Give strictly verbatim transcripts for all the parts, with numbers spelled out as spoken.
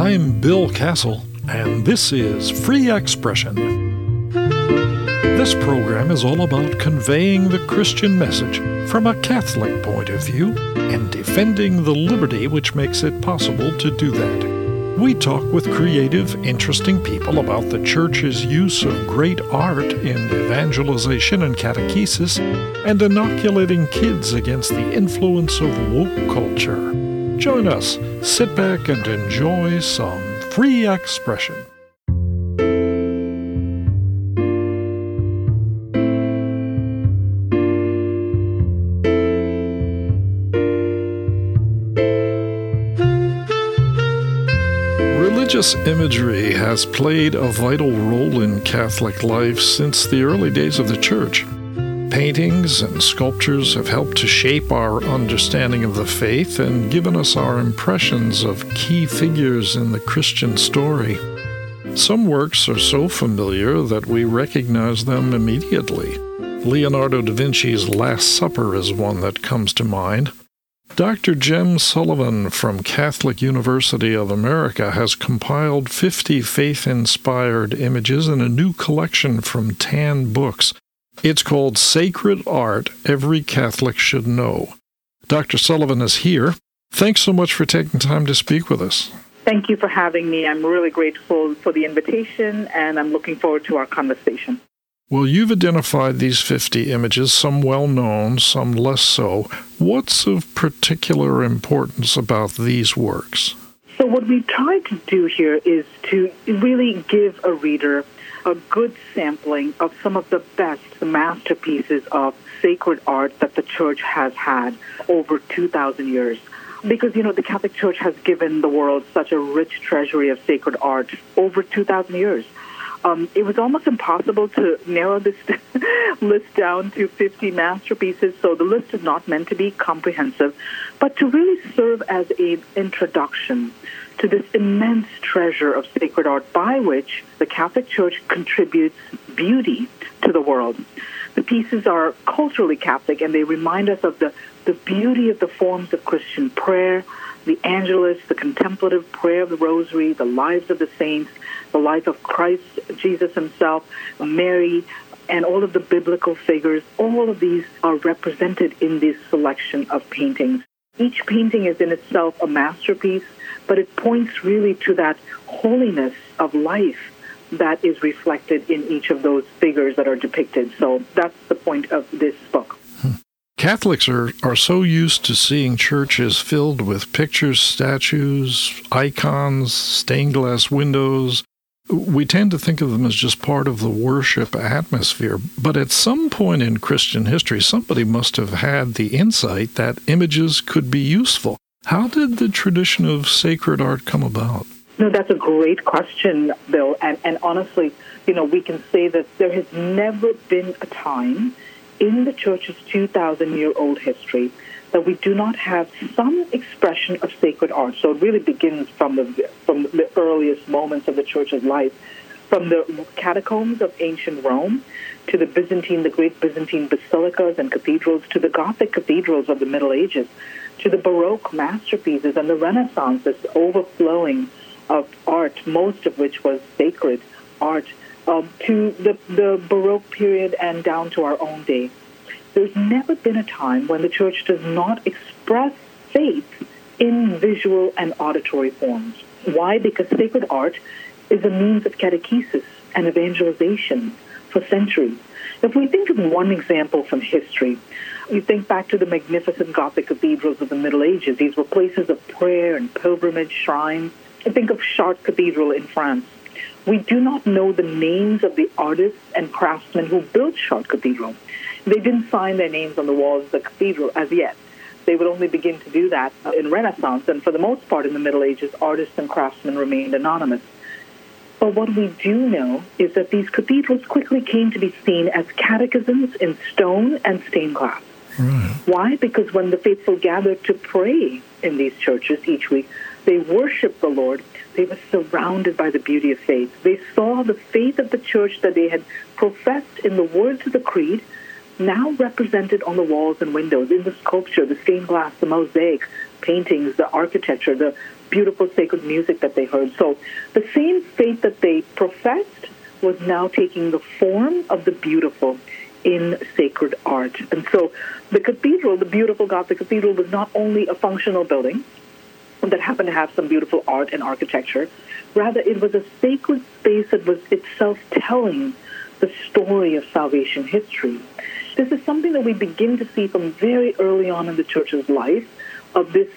I'm Bill Castle, and this is Free Expression. This program is all about conveying the Christian message from a Catholic point of view and defending the liberty which makes it possible to do that. We talk with creative, interesting people about the Church's use of great art in evangelization and catechesis and inoculating kids against the influence of woke culture. Join us, sit back and enjoy some free expression. Religious imagery has played a vital role in Catholic life since the early days of the Church. Paintings and sculptures have helped to shape our understanding of the faith and given us our impressions of key figures in the Christian story. Some works are so familiar that we recognize them immediately. Leonardo da Vinci's Last Supper is one that comes to mind. Doctor Jem Sullivan from Catholic University of America has compiled fifty faith-inspired images in a new collection from Tan Books. It's called Sacred Art Every Catholic Should Know. Doctor Sullivan is here. Thanks so much for taking time to speak with us. Thank you for having me. I'm really grateful for the invitation, and I'm looking forward to our conversation. Well, you've identified these fifty images, some well-known, some less so. What's of particular importance about these works? So what we try to do here is to really give a reader a good sampling of some of the best masterpieces of sacred art that the Church has had over two thousand years. Because, you know, the Catholic Church has given the world such a rich treasury of sacred art over two thousand years. Um, it was almost impossible to narrow this list down to fifty masterpieces, so the list is not meant to be comprehensive, but to really serve as an introduction to this immense treasure of sacred art by which the Catholic Church contributes beauty to the world. The pieces are culturally Catholic, and they remind us of the, the beauty of the forms of Christian prayer, the Angelus, the contemplative prayer of the Rosary, the lives of the saints, the life of Christ, Jesus himself, Mary, and all of the biblical figures. All of these are represented in this selection of paintings. Each painting is in itself a masterpiece, but it points really to that holiness of life that is reflected in each of those figures that are depicted. So that's the point of this book. Hmm. Catholics are, are so used to seeing churches filled with pictures, statues, icons, stained glass windows. We tend to think of them as just part of the worship atmosphere. But at some point in Christian history, somebody must have had the insight that images could be useful. How did the tradition of sacred art come about? No, that's a great question, Bill. And, and honestly, you know, we can say that there has never been a time in the Church's two thousand year old history that we do not have some expression of sacred art. So it really begins from the from the earliest moments of the Church's life, from the catacombs of ancient Rome to the Byzantine, the great Byzantine basilicas and cathedrals, to the Gothic cathedrals of the Middle Ages, to the Baroque masterpieces and the Renaissance, this overflowing of art, most of which was sacred art, um, to the, the Baroque period and down to our own day. There's never been a time when the Church does not express faith in visual and auditory forms. Why? Because sacred art is a means of catechesis and evangelization for centuries. If we think of one example from history, you think back to the magnificent Gothic cathedrals of the Middle Ages. These were places of prayer and pilgrimage, shrines. I think of Chartres Cathedral in France. We do not know the names of the artists and craftsmen who built Chartres Cathedral. They didn't sign their names on the walls of the cathedral as yet. They would only begin to do that in Renaissance, and for the most part in the Middle Ages, artists and craftsmen remained anonymous. But what we do know is that these cathedrals quickly came to be seen as catechisms in stone and stained glass. Right. Why? Because when the faithful gathered to pray in these churches each week, they worshiped the Lord. They were surrounded by the beauty of faith. They saw the faith of the Church that they had professed in the words of the creed, now represented on the walls and windows, in the sculpture, the stained glass, the mosaic paintings, the architecture, the beautiful sacred music that they heard. So the same faith that they professed was now taking the form of the beautiful in sacred art. And so the cathedral, the beautiful Gothic cathedral, was not only a functional building that happened to have some beautiful art and architecture. Rather, it was a sacred space that was itself telling the story of salvation history. This is something that we begin to see from very early on in the church's life, of this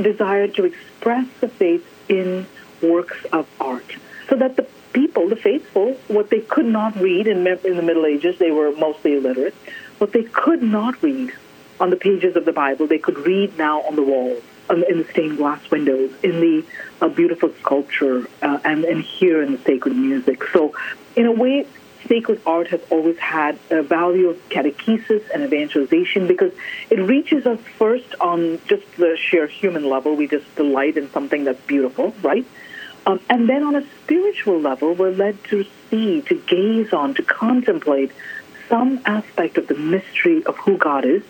desire to express the faith in works of art, so that the people, the faithful, what they could not read in, in the Middle Ages, they were mostly illiterate, what they could not read on the pages of the Bible, they could read now on the walls, in the stained glass windows, in the uh, beautiful sculpture, uh, and, and here in the sacred music. So in a way, sacred art has always had a value of catechesis and evangelization, because it reaches us first on just the sheer human level. We just delight in something that's beautiful, right? Um, and then on a spiritual level, we're led to see, to gaze on, to contemplate some aspect of the mystery of who God is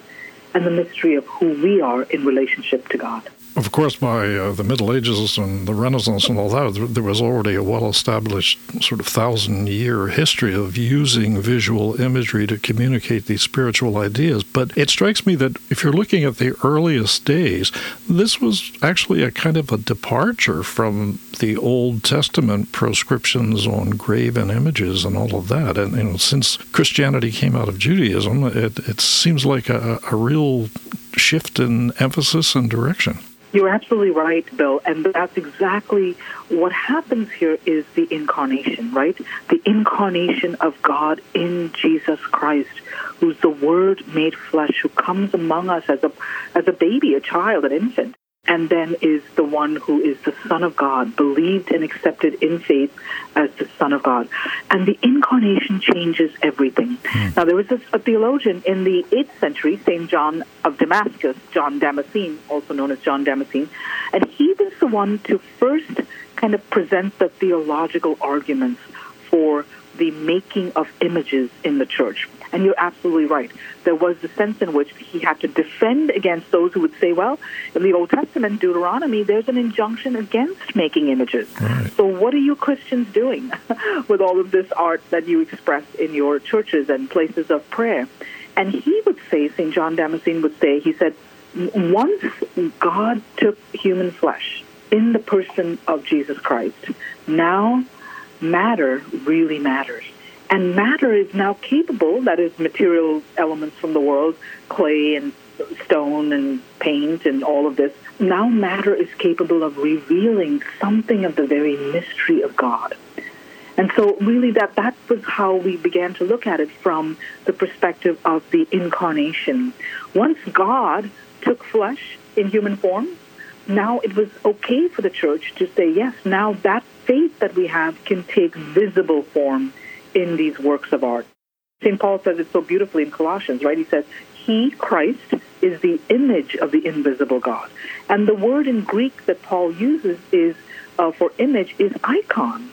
and the mystery of who we are in relationship to God. Of course, by uh, the Middle Ages and the Renaissance and all that, there was already a well-established sort of thousand-year history of using visual imagery to communicate these spiritual ideas. But it strikes me that if you're looking at the earliest days, this was actually a kind of a departure from the Old Testament proscriptions on graven images and all of that. And you know, since Christianity came out of Judaism, it, it seems like a, a real shift in emphasis and direction. You're absolutely right, Bill, and that's exactly what happens here is the incarnation, right? The incarnation of God in Jesus Christ, who's the Word made flesh, who comes among us as a as a baby, a child, an infant, and then is the one who is the Son of God, believed and accepted in faith as the Son of God. And the incarnation changes everything. Mm. Now, there was this, a theologian in the eighth century, Saint John of Damascus, John Damascene, also known as John Damascene, and he was the one to first kind of present the theological arguments for the making of images in the church. And you're absolutely right. There was the sense in which he had to defend against those who would say, well, in the Old Testament, Deuteronomy, there's an injunction against making images. Right. So what are you Christians doing with all of this art that you express in your churches and places of prayer? And he would say, Saint John Damascene would say, he said, once God took human flesh in the person of Jesus Christ, now matter really matters. And matter is now capable, that is, material elements from the world, clay and stone and paint and all of this. Now matter is capable of revealing something of the very mystery of God. And so really that, that was how we began to look at it from the perspective of the incarnation. Once God took flesh in human form, now it was okay for the church to say, yes, now that faith that we have can take visible form in these works of art. Saint Paul says it so beautifully in Colossians, right? He says, he, Christ, is the image of the invisible God. And the word in Greek that Paul uses is uh, for image is icon.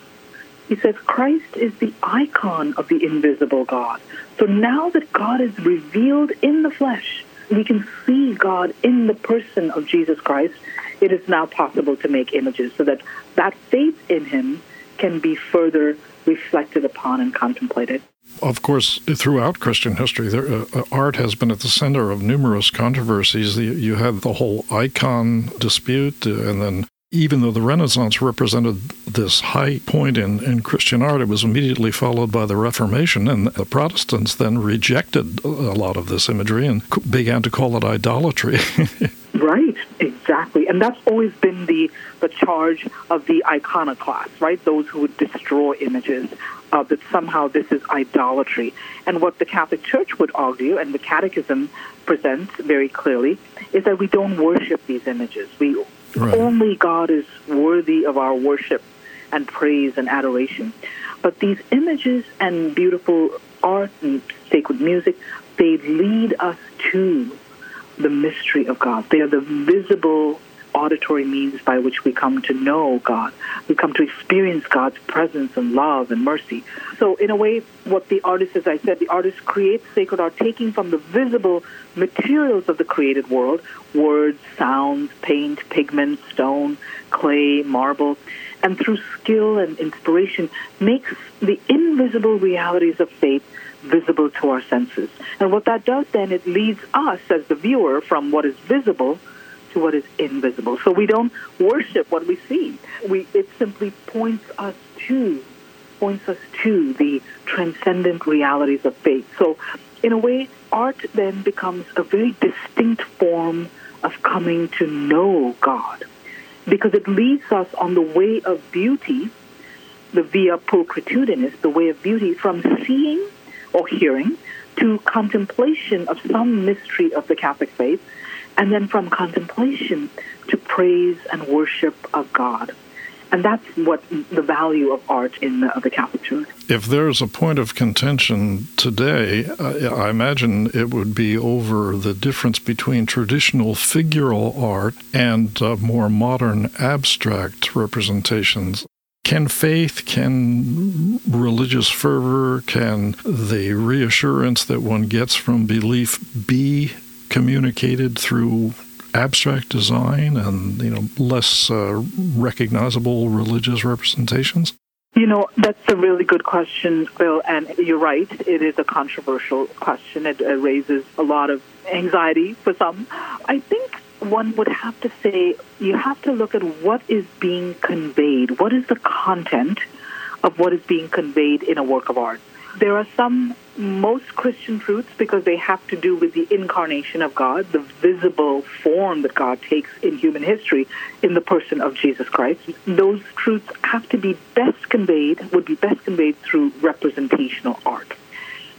He says Christ is the icon of the invisible God. So now that God is revealed in the flesh, we can see God in the person of Jesus Christ. It is now possible to make images so that that faith in him can be further reflected upon and contemplated. Of course, throughout Christian history, there, uh, art has been at the center of numerous controversies. You, you had the whole icon dispute, uh, and then even though the Renaissance represented this high point in, in Christian art, it was immediately followed by the Reformation, and the Protestants then rejected a lot of this imagery and began to call it idolatry. Right, exactly. And that's always been the, the charge of the iconoclasts, right? Those who would destroy images, uh, that somehow this is idolatry. And what the Catholic Church would argue, and the Catechism presents very clearly, is that we don't worship these images. We right. Only God is worthy of our worship and praise and adoration. But these images and beautiful art and sacred music, they lead us to the mystery of God. They are the visible auditory means by which we come to know God. We come to experience God's presence and love and mercy. So in a way, what the artist, as I said, the artist creates sacred art, taking from the visible materials of the created world, words, sounds, paint, pigment, stone, clay, marble, and through skill and inspiration makes the invisible realities of faith visible to our senses. And what that does then, it leads us as the viewer from what is visible to what is invisible. So we don't worship what we see. We it simply points us to points us to the transcendent realities of faith. So in a way, art then becomes a very distinct form of coming to know God, because it leads us on the way of beauty, the via pulchritudinis, the way of beauty, from seeing or hearing to contemplation of some mystery of the Catholic faith, and then from contemplation to praise and worship of God. And that's what the value of art in the, of the Catholic Church. If there's a point of contention today, I, I imagine it would be over the difference between traditional figural art and uh, more modern abstract representations. Can faith, can religious fervor, can the reassurance that one gets from belief be communicated through abstract design and, you know, less uh, recognizable religious representations? You know, that's a really good question, Bill, and you're right. It is a controversial question. It uh, raises a lot of anxiety for some. I think one would have to say you have to look at what is being conveyed. What is the content of what is being conveyed in a work of art? There are some, most Christian truths, because they have to do with the incarnation of God, the visible form that God takes in human history in the person of Jesus Christ. Those truths have to be best conveyed, would be best conveyed through representational art.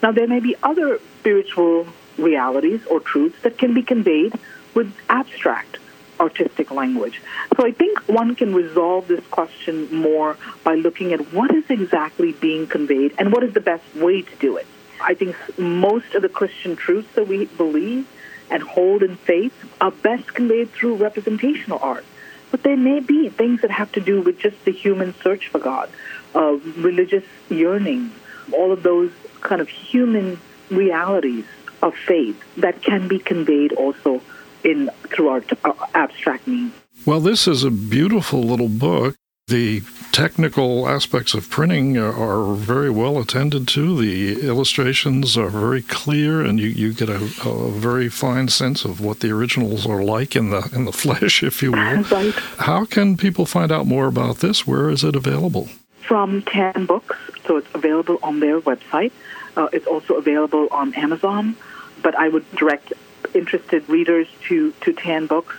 Now, there may be other spiritual realities or truths that can be conveyed with abstract artistic language. So I think one can resolve this question more by looking at what is exactly being conveyed and what is the best way to do it. I think most of the Christian truths that we believe and hold in faith are best conveyed through representational art. But there may be things that have to do with just the human search for God, uh, religious yearning, all of those kind of human realities of faith that can be conveyed also in through our uh, abstract means. Well, this is a beautiful little book. The technical aspects of printing are very well attended to. The illustrations are very clear, and you, you get a, a very fine sense of what the originals are like in the in the flesh, if you will. Right. How can people find out more about this? Where is it available? From Tan Books, so it's available on their website. Uh, it's also available on Amazon, but I would direct interested readers to, to Tan Books.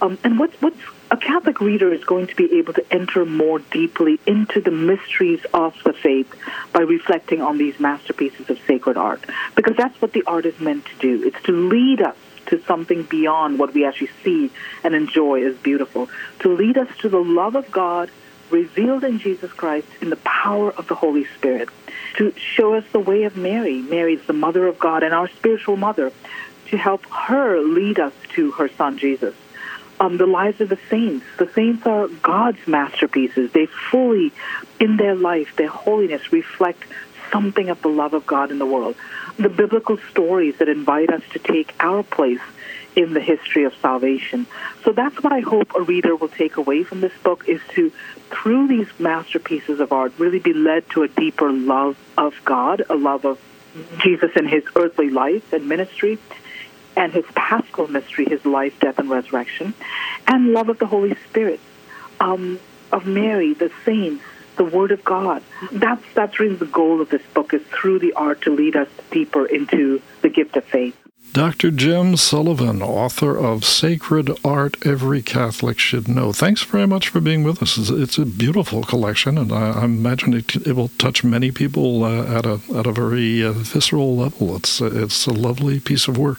Um, and what, what's a Catholic reader is going to be able to enter more deeply into the mysteries of the faith by reflecting on these masterpieces of sacred art, because that's what the art is meant to do. It's to lead us to something beyond what we actually see and enjoy as beautiful, to lead us to the love of God revealed in Jesus Christ in the power of the Holy Spirit, to show us the way of Mary. Mary is the mother of God and our spiritual mother, to help her lead us to her son Jesus. Um, the lives of the saints. The saints are God's masterpieces. They fully, in their life, their holiness, reflect something of the love of God in the world. The biblical stories that invite us to take our place in the history of salvation. So that's what I hope a reader will take away from this book, is to, through these masterpieces of art, really be led to a deeper love of God, a love of Jesus and his earthly life and ministry, and his paschal mystery, his life, death, and resurrection, and love of the Holy Spirit, um, of Mary, the saints, the Word of God. That's that's really the goal of this book, is through the art to lead us deeper into the gift of faith. Doctor Jem Sullivan, author of Sacred Art Every Catholic Should Know. Thanks very much for being with us. It's a beautiful collection, and I imagine it, it will touch many people uh, at a at a very uh, visceral level. It's uh, it's a lovely piece of work.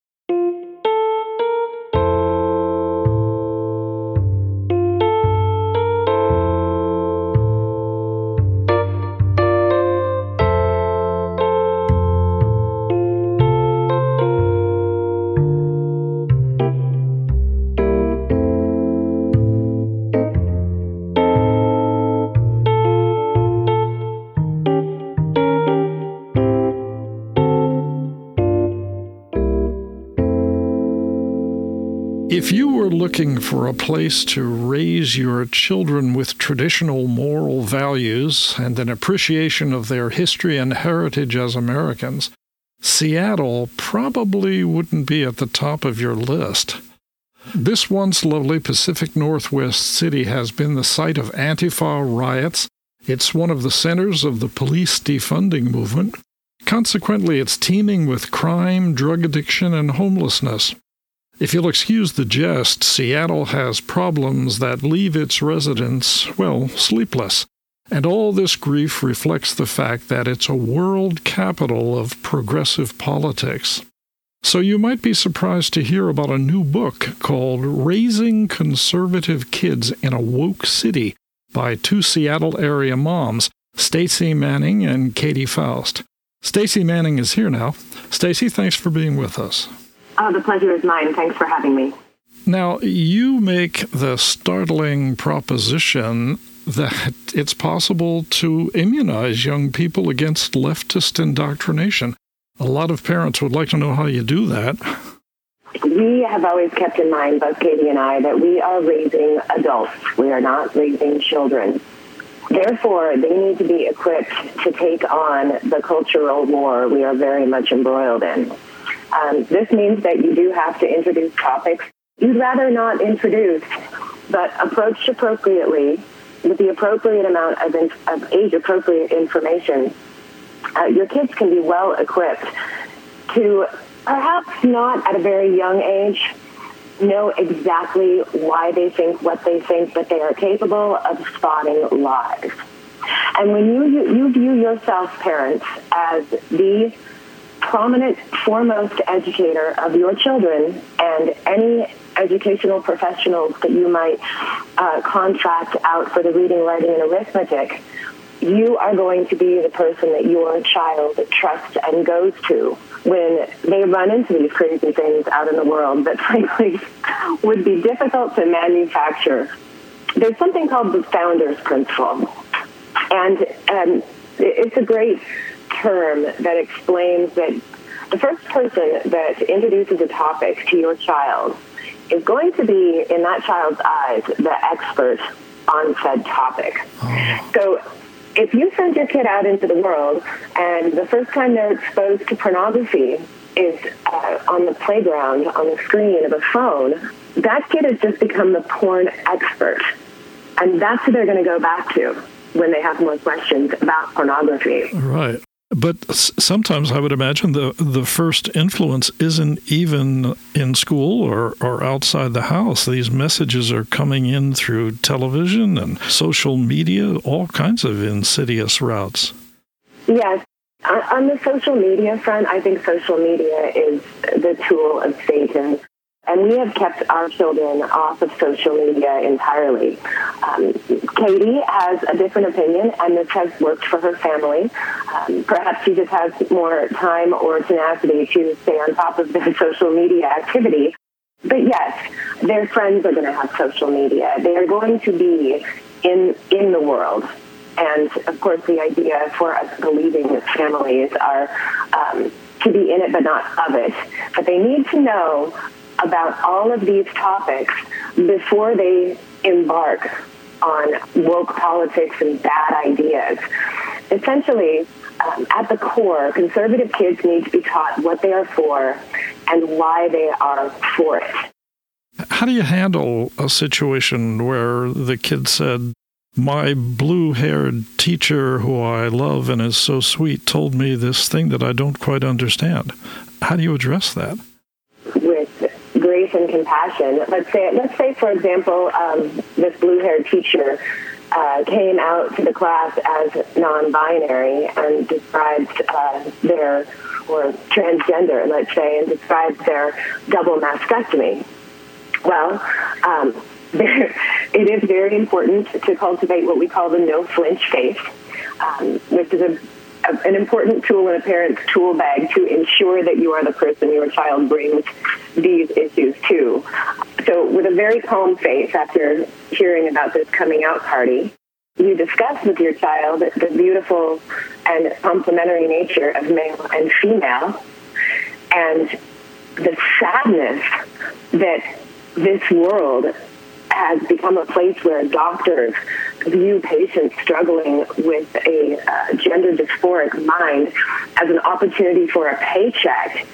If you were looking for a place to raise your children with traditional moral values and an appreciation of their history and heritage as Americans, Seattle probably wouldn't be at the top of your list. This once lovely Pacific Northwest city has been the site of Antifa riots. It's one of the centers of the police defunding movement. Consequently, it's teeming with crime, drug addiction, and homelessness. If you'll excuse the jest, Seattle has problems that leave its residents, well, sleepless. And all this grief reflects the fact that it's a world capital of progressive politics. So you might be surprised to hear about a new book called Raising Conservative Kids in a Woke City by two Seattle area moms, Stacey Manning and Katie Faust. Stacey Manning is here now. Stacey, thanks for being with us. Oh, the pleasure is mine. Thanks for having me. Now, you make the startling proposition that it's possible to immunize young people against leftist indoctrination. A lot of parents would like to know how you do that. We have always kept in mind, both Katie and I, that we are raising adults. We are not raising children. Therefore, they need to be equipped to take on the cultural war we are very much embroiled in. Um, this means that you do have to introduce topics you'd rather not introduce, but approached appropriately with the appropriate amount of, in- of age-appropriate information. Uh, your kids can be well-equipped to, perhaps not at a very young age, know exactly why they think what they think, but they are capable of spotting lies. And when you, you, you view yourself, parents, as the prominent foremost educator of your children and any educational professionals that you might uh, contract out for the reading, writing, and arithmetic, you are going to be the person that your child trusts and goes to when they run into these crazy things out in the world that, frankly, would be difficult to manufacture. There's something called the founder's principle, and um, it's a great term that explains that the first person that introduces a topic to your child is going to be, in that child's eyes, the expert on said topic. Oh. So if you send your kid out into the world and the first time they're exposed to pornography is uh, on the playground, on the screen of a phone, that kid has just become the porn expert. And that's who they're going to go back to when they have more questions about pornography. Right. But sometimes I would imagine the, the first influence isn't even in school or, or outside the house. These messages are coming in through television and social media, all kinds of insidious routes. Yes. On the social media front, I think social media is the tool of Satan. And we have kept our children off of social media entirely. Um, Katie has a different opinion, and this has worked for her family. Um, perhaps she just has more time or tenacity to stay on top of their social media activity. But yes, their friends are going to have social media. They are going to be in in the world. And, of course, the idea for us believing that families are um, to be in it but not of it. But they need to know about all of these topics before they embark on woke politics and bad ideas. Essentially, um, at the core, conservative kids need to be taught what they are for and why they are for it. How do you handle a situation where the kid said, "My blue-haired teacher who I love and is so sweet told me this thing that I don't quite understand"? How do you address that? Grace and compassion. Let's say, let's say, for example, um, this blue-haired teacher uh, came out to the class as non-binary and described uh, their, or transgender, let's say, and described their double mastectomy. Well, um, there, it is very important to cultivate what we call the no-flinch faith, um, which is a an important tool in a parent's tool bag to ensure that you are the person your child brings these issues to. So with a very calm face after hearing about this coming out party, you discuss with your child the beautiful and complementary nature of male and female and the sadness that this world has become a place where doctors view patients struggling with a uh, gender dysphoric mind as an opportunity for a paycheck,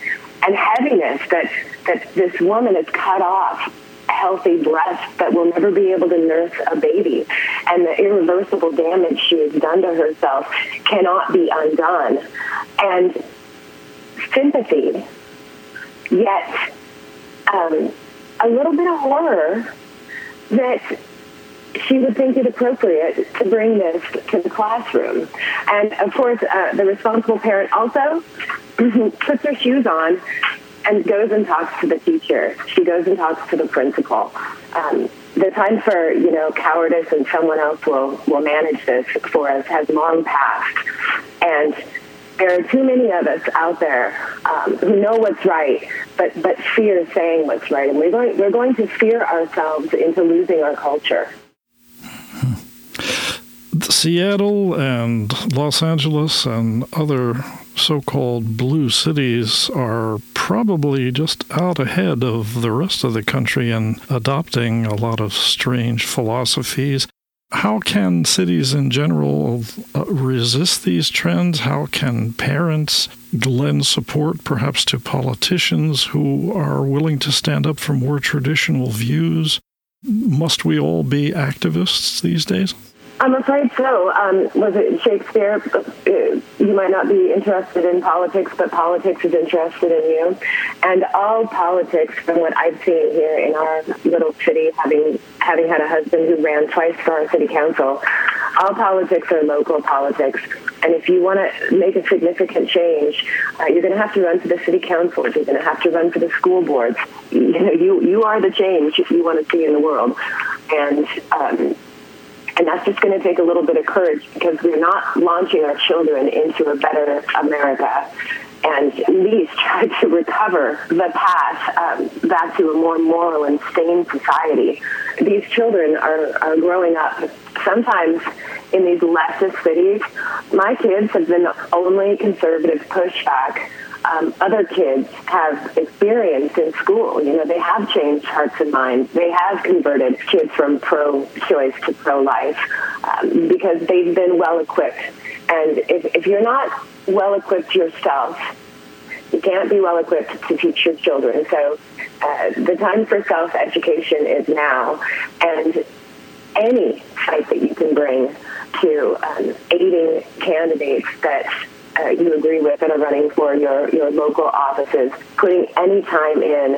and heaviness that, that this woman has cut off healthy breasts that will never be able to nurse a baby, and the irreversible damage she has done to herself cannot be undone. And sympathy, yet um, a little bit of horror that she would think it appropriate to bring this to the classroom. And, of course, uh, the responsible parent also puts her shoes on and goes and talks to the teacher. She goes and talks to the principal. Um, the time for, you know, cowardice and someone else will, will manage this for us has long passed. And there are too many of us out there um, who know what's right, but, but fear saying what's right. And we're going, we're going to fear ourselves into losing our culture. Seattle and Los Angeles and other so-called blue cities are probably just out ahead of the rest of the country in adopting a lot of strange philosophies. How can cities in general resist these trends? How can parents lend support, perhaps, to politicians who are willing to stand up for more traditional views? Must we all be activists these days? I'm afraid so. Um, was it Shakespeare? You might not be interested in politics, but politics is interested in you. And all politics, from what I've seen here in our little city, having having had a husband who ran twice for our city council, all politics are local politics. And if you want to make a significant change, uh, you're going to have to run for the city council. You're going to have to run for the school boards. You know, you, you are the change you want to see in the world. And... Um, And that's just going to take a little bit of courage, because we're not launching our children into a better America and at least try to recover the path um, back to a more moral and sane society. These children are, are growing up sometimes in these leftist cities. My kids have been the only conservative pushback Um, other kids have experienced in school. You know, they have changed hearts and minds. They have converted kids from pro-choice to pro-life um, because they've been well-equipped. And if, if you're not well-equipped yourself, you can't be well-equipped to teach your children. So uh, the time for self-education is now. And any fight that you can bring to um, aiding candidates that Uh, you agree with and are running for your, your local offices, putting any time in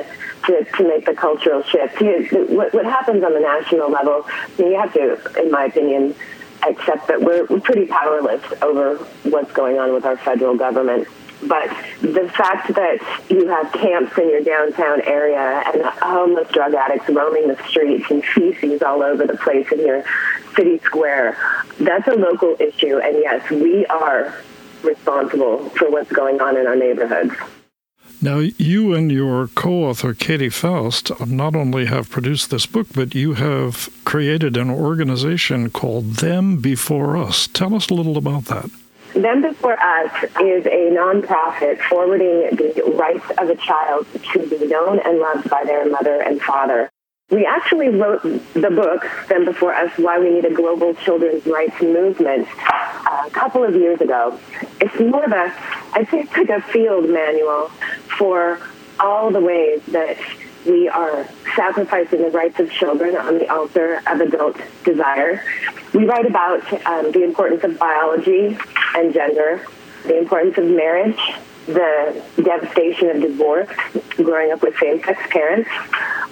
to, to make the cultural shift. You, what, what happens on the national level, you have to, in my opinion, accept that we're, we're pretty powerless over what's going on with our federal government. But the fact that you have camps in your downtown area and homeless drug addicts roaming the streets and feces all over the place in your city square, that's a local issue. And yes, we are responsible for what's going on in our neighborhoods. Now, you and your co-author, Katie Faust, not only have produced this book, but you have created an organization called Them Before Us. Tell us a little about that. Them Before Us is a nonprofit forwarding the rights of a child to be known and loved by their mother and father. We actually wrote the book, Them Before Us, Why We Need a Global Children's Rights Movement, a couple of years ago. It's more of a, I think it's like a field manual for all the ways that we are sacrificing the rights of children on the altar of adult desire. We write about um, the importance of biology and gender, the importance of marriage, the devastation of divorce, growing up with same-sex parents.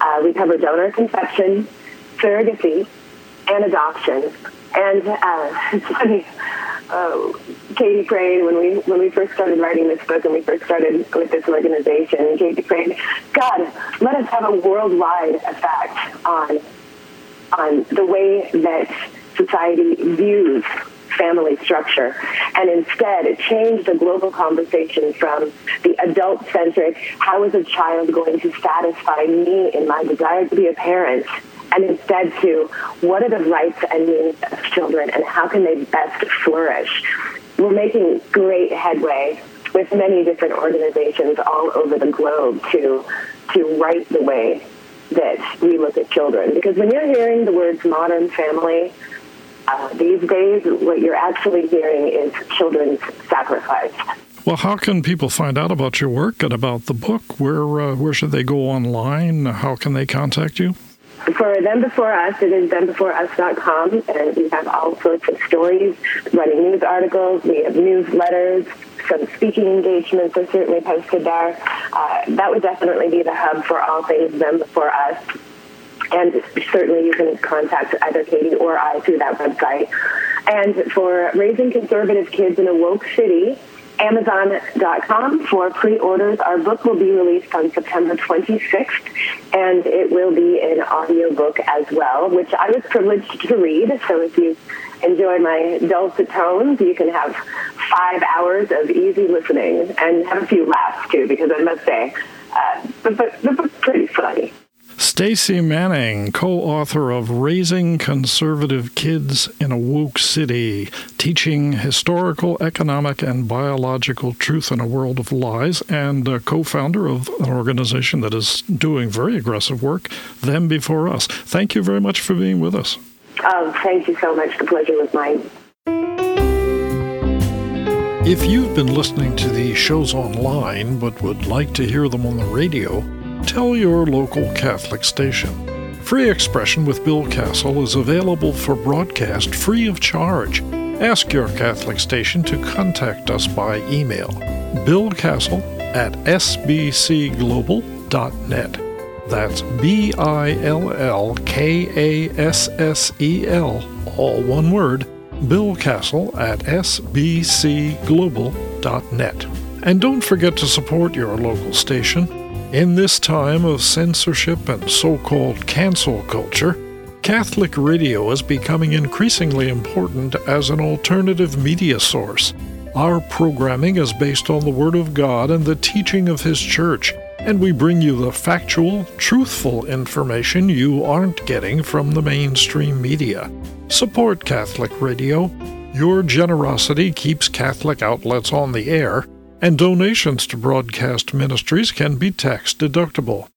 Uh, we cover donor conception, surrogacy, and adoption. And uh, it's funny, uh, Katie prayed when we when we first started writing this book and we first started with this organization. Katie prayed, God, let us have a worldwide effect on on the way that society views family structure, and instead it changed the global conversation from the adult-centric, how is a child going to satisfy me in my desire to be a parent, and instead to what are the rights and needs of children and how can they best flourish. We're making great headway with many different organizations all over the globe to to right the way that we look at children. Because when you're hearing the words modern family, uh, these days, what you're actually hearing is children's sacrifice. Well, how can people find out about your work and about the book? Where uh, where should they go online? How can they contact you? For Them Before Us, it is them before us dot com, and we have all sorts of stories, running news articles, we have newsletters, some speaking engagements are certainly posted there. Uh, that would definitely be the hub for all things Them Before Us, and certainly you can contact either Katie or I through that website. And for Raising Conservative Kids in a Woke City, amazon dot com for pre-orders. Our book will be released on September twenty-sixth, and it will be an audiobook as well, which I was privileged to read. So if you enjoy my dulcet tones, you can have five hours of easy listening and have a few laughs, too, because I must say, uh, the, book, the book's pretty funny. Stacey Manning, co-author of Raising Conservative Kids in a Woke City, Teaching Historical, Economic, and Biological Truth in a World of Lies, and uh, co-founder of an organization that is doing very aggressive work, Them Before Us. Thank you very much for being with us. Oh, thank you so much. The pleasure was mine. If you've been listening to these shows online but would like to hear them on the radio, tell your local Catholic station. Free Expression with Bill Castle is available for broadcast free of charge. Ask your Catholic station to contact us by email, bill castle at s b c global dot net. That's B I L L K A S S E L, all one word, bill castle at s b c global dot net. And don't forget to support your local station. In this time of censorship and so-called cancel culture, Catholic radio is becoming increasingly important as an alternative media source. Our programming is based on the Word of God and the teaching of His Church, and we bring you the factual, truthful information you aren't getting from the mainstream media. Support Catholic radio. Your generosity keeps Catholic outlets on the air, and donations to broadcast ministries can be tax-deductible.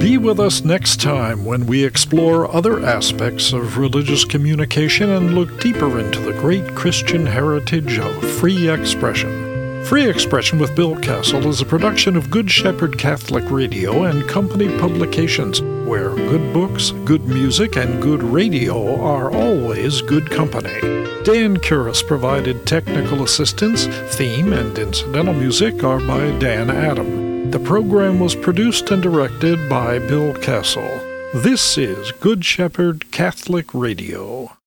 Be with us next time when we explore other aspects of religious communication and look deeper into the great Christian heritage of free expression. Free Expression with Bill Castle is a production of Good Shepherd Catholic Radio and Company Publications, where good books, good music, and good radio are always good company. Dan Curris provided technical assistance. Theme and incidental music are by Dan Adam. The program was produced and directed by Bill Castle. This is Good Shepherd Catholic Radio.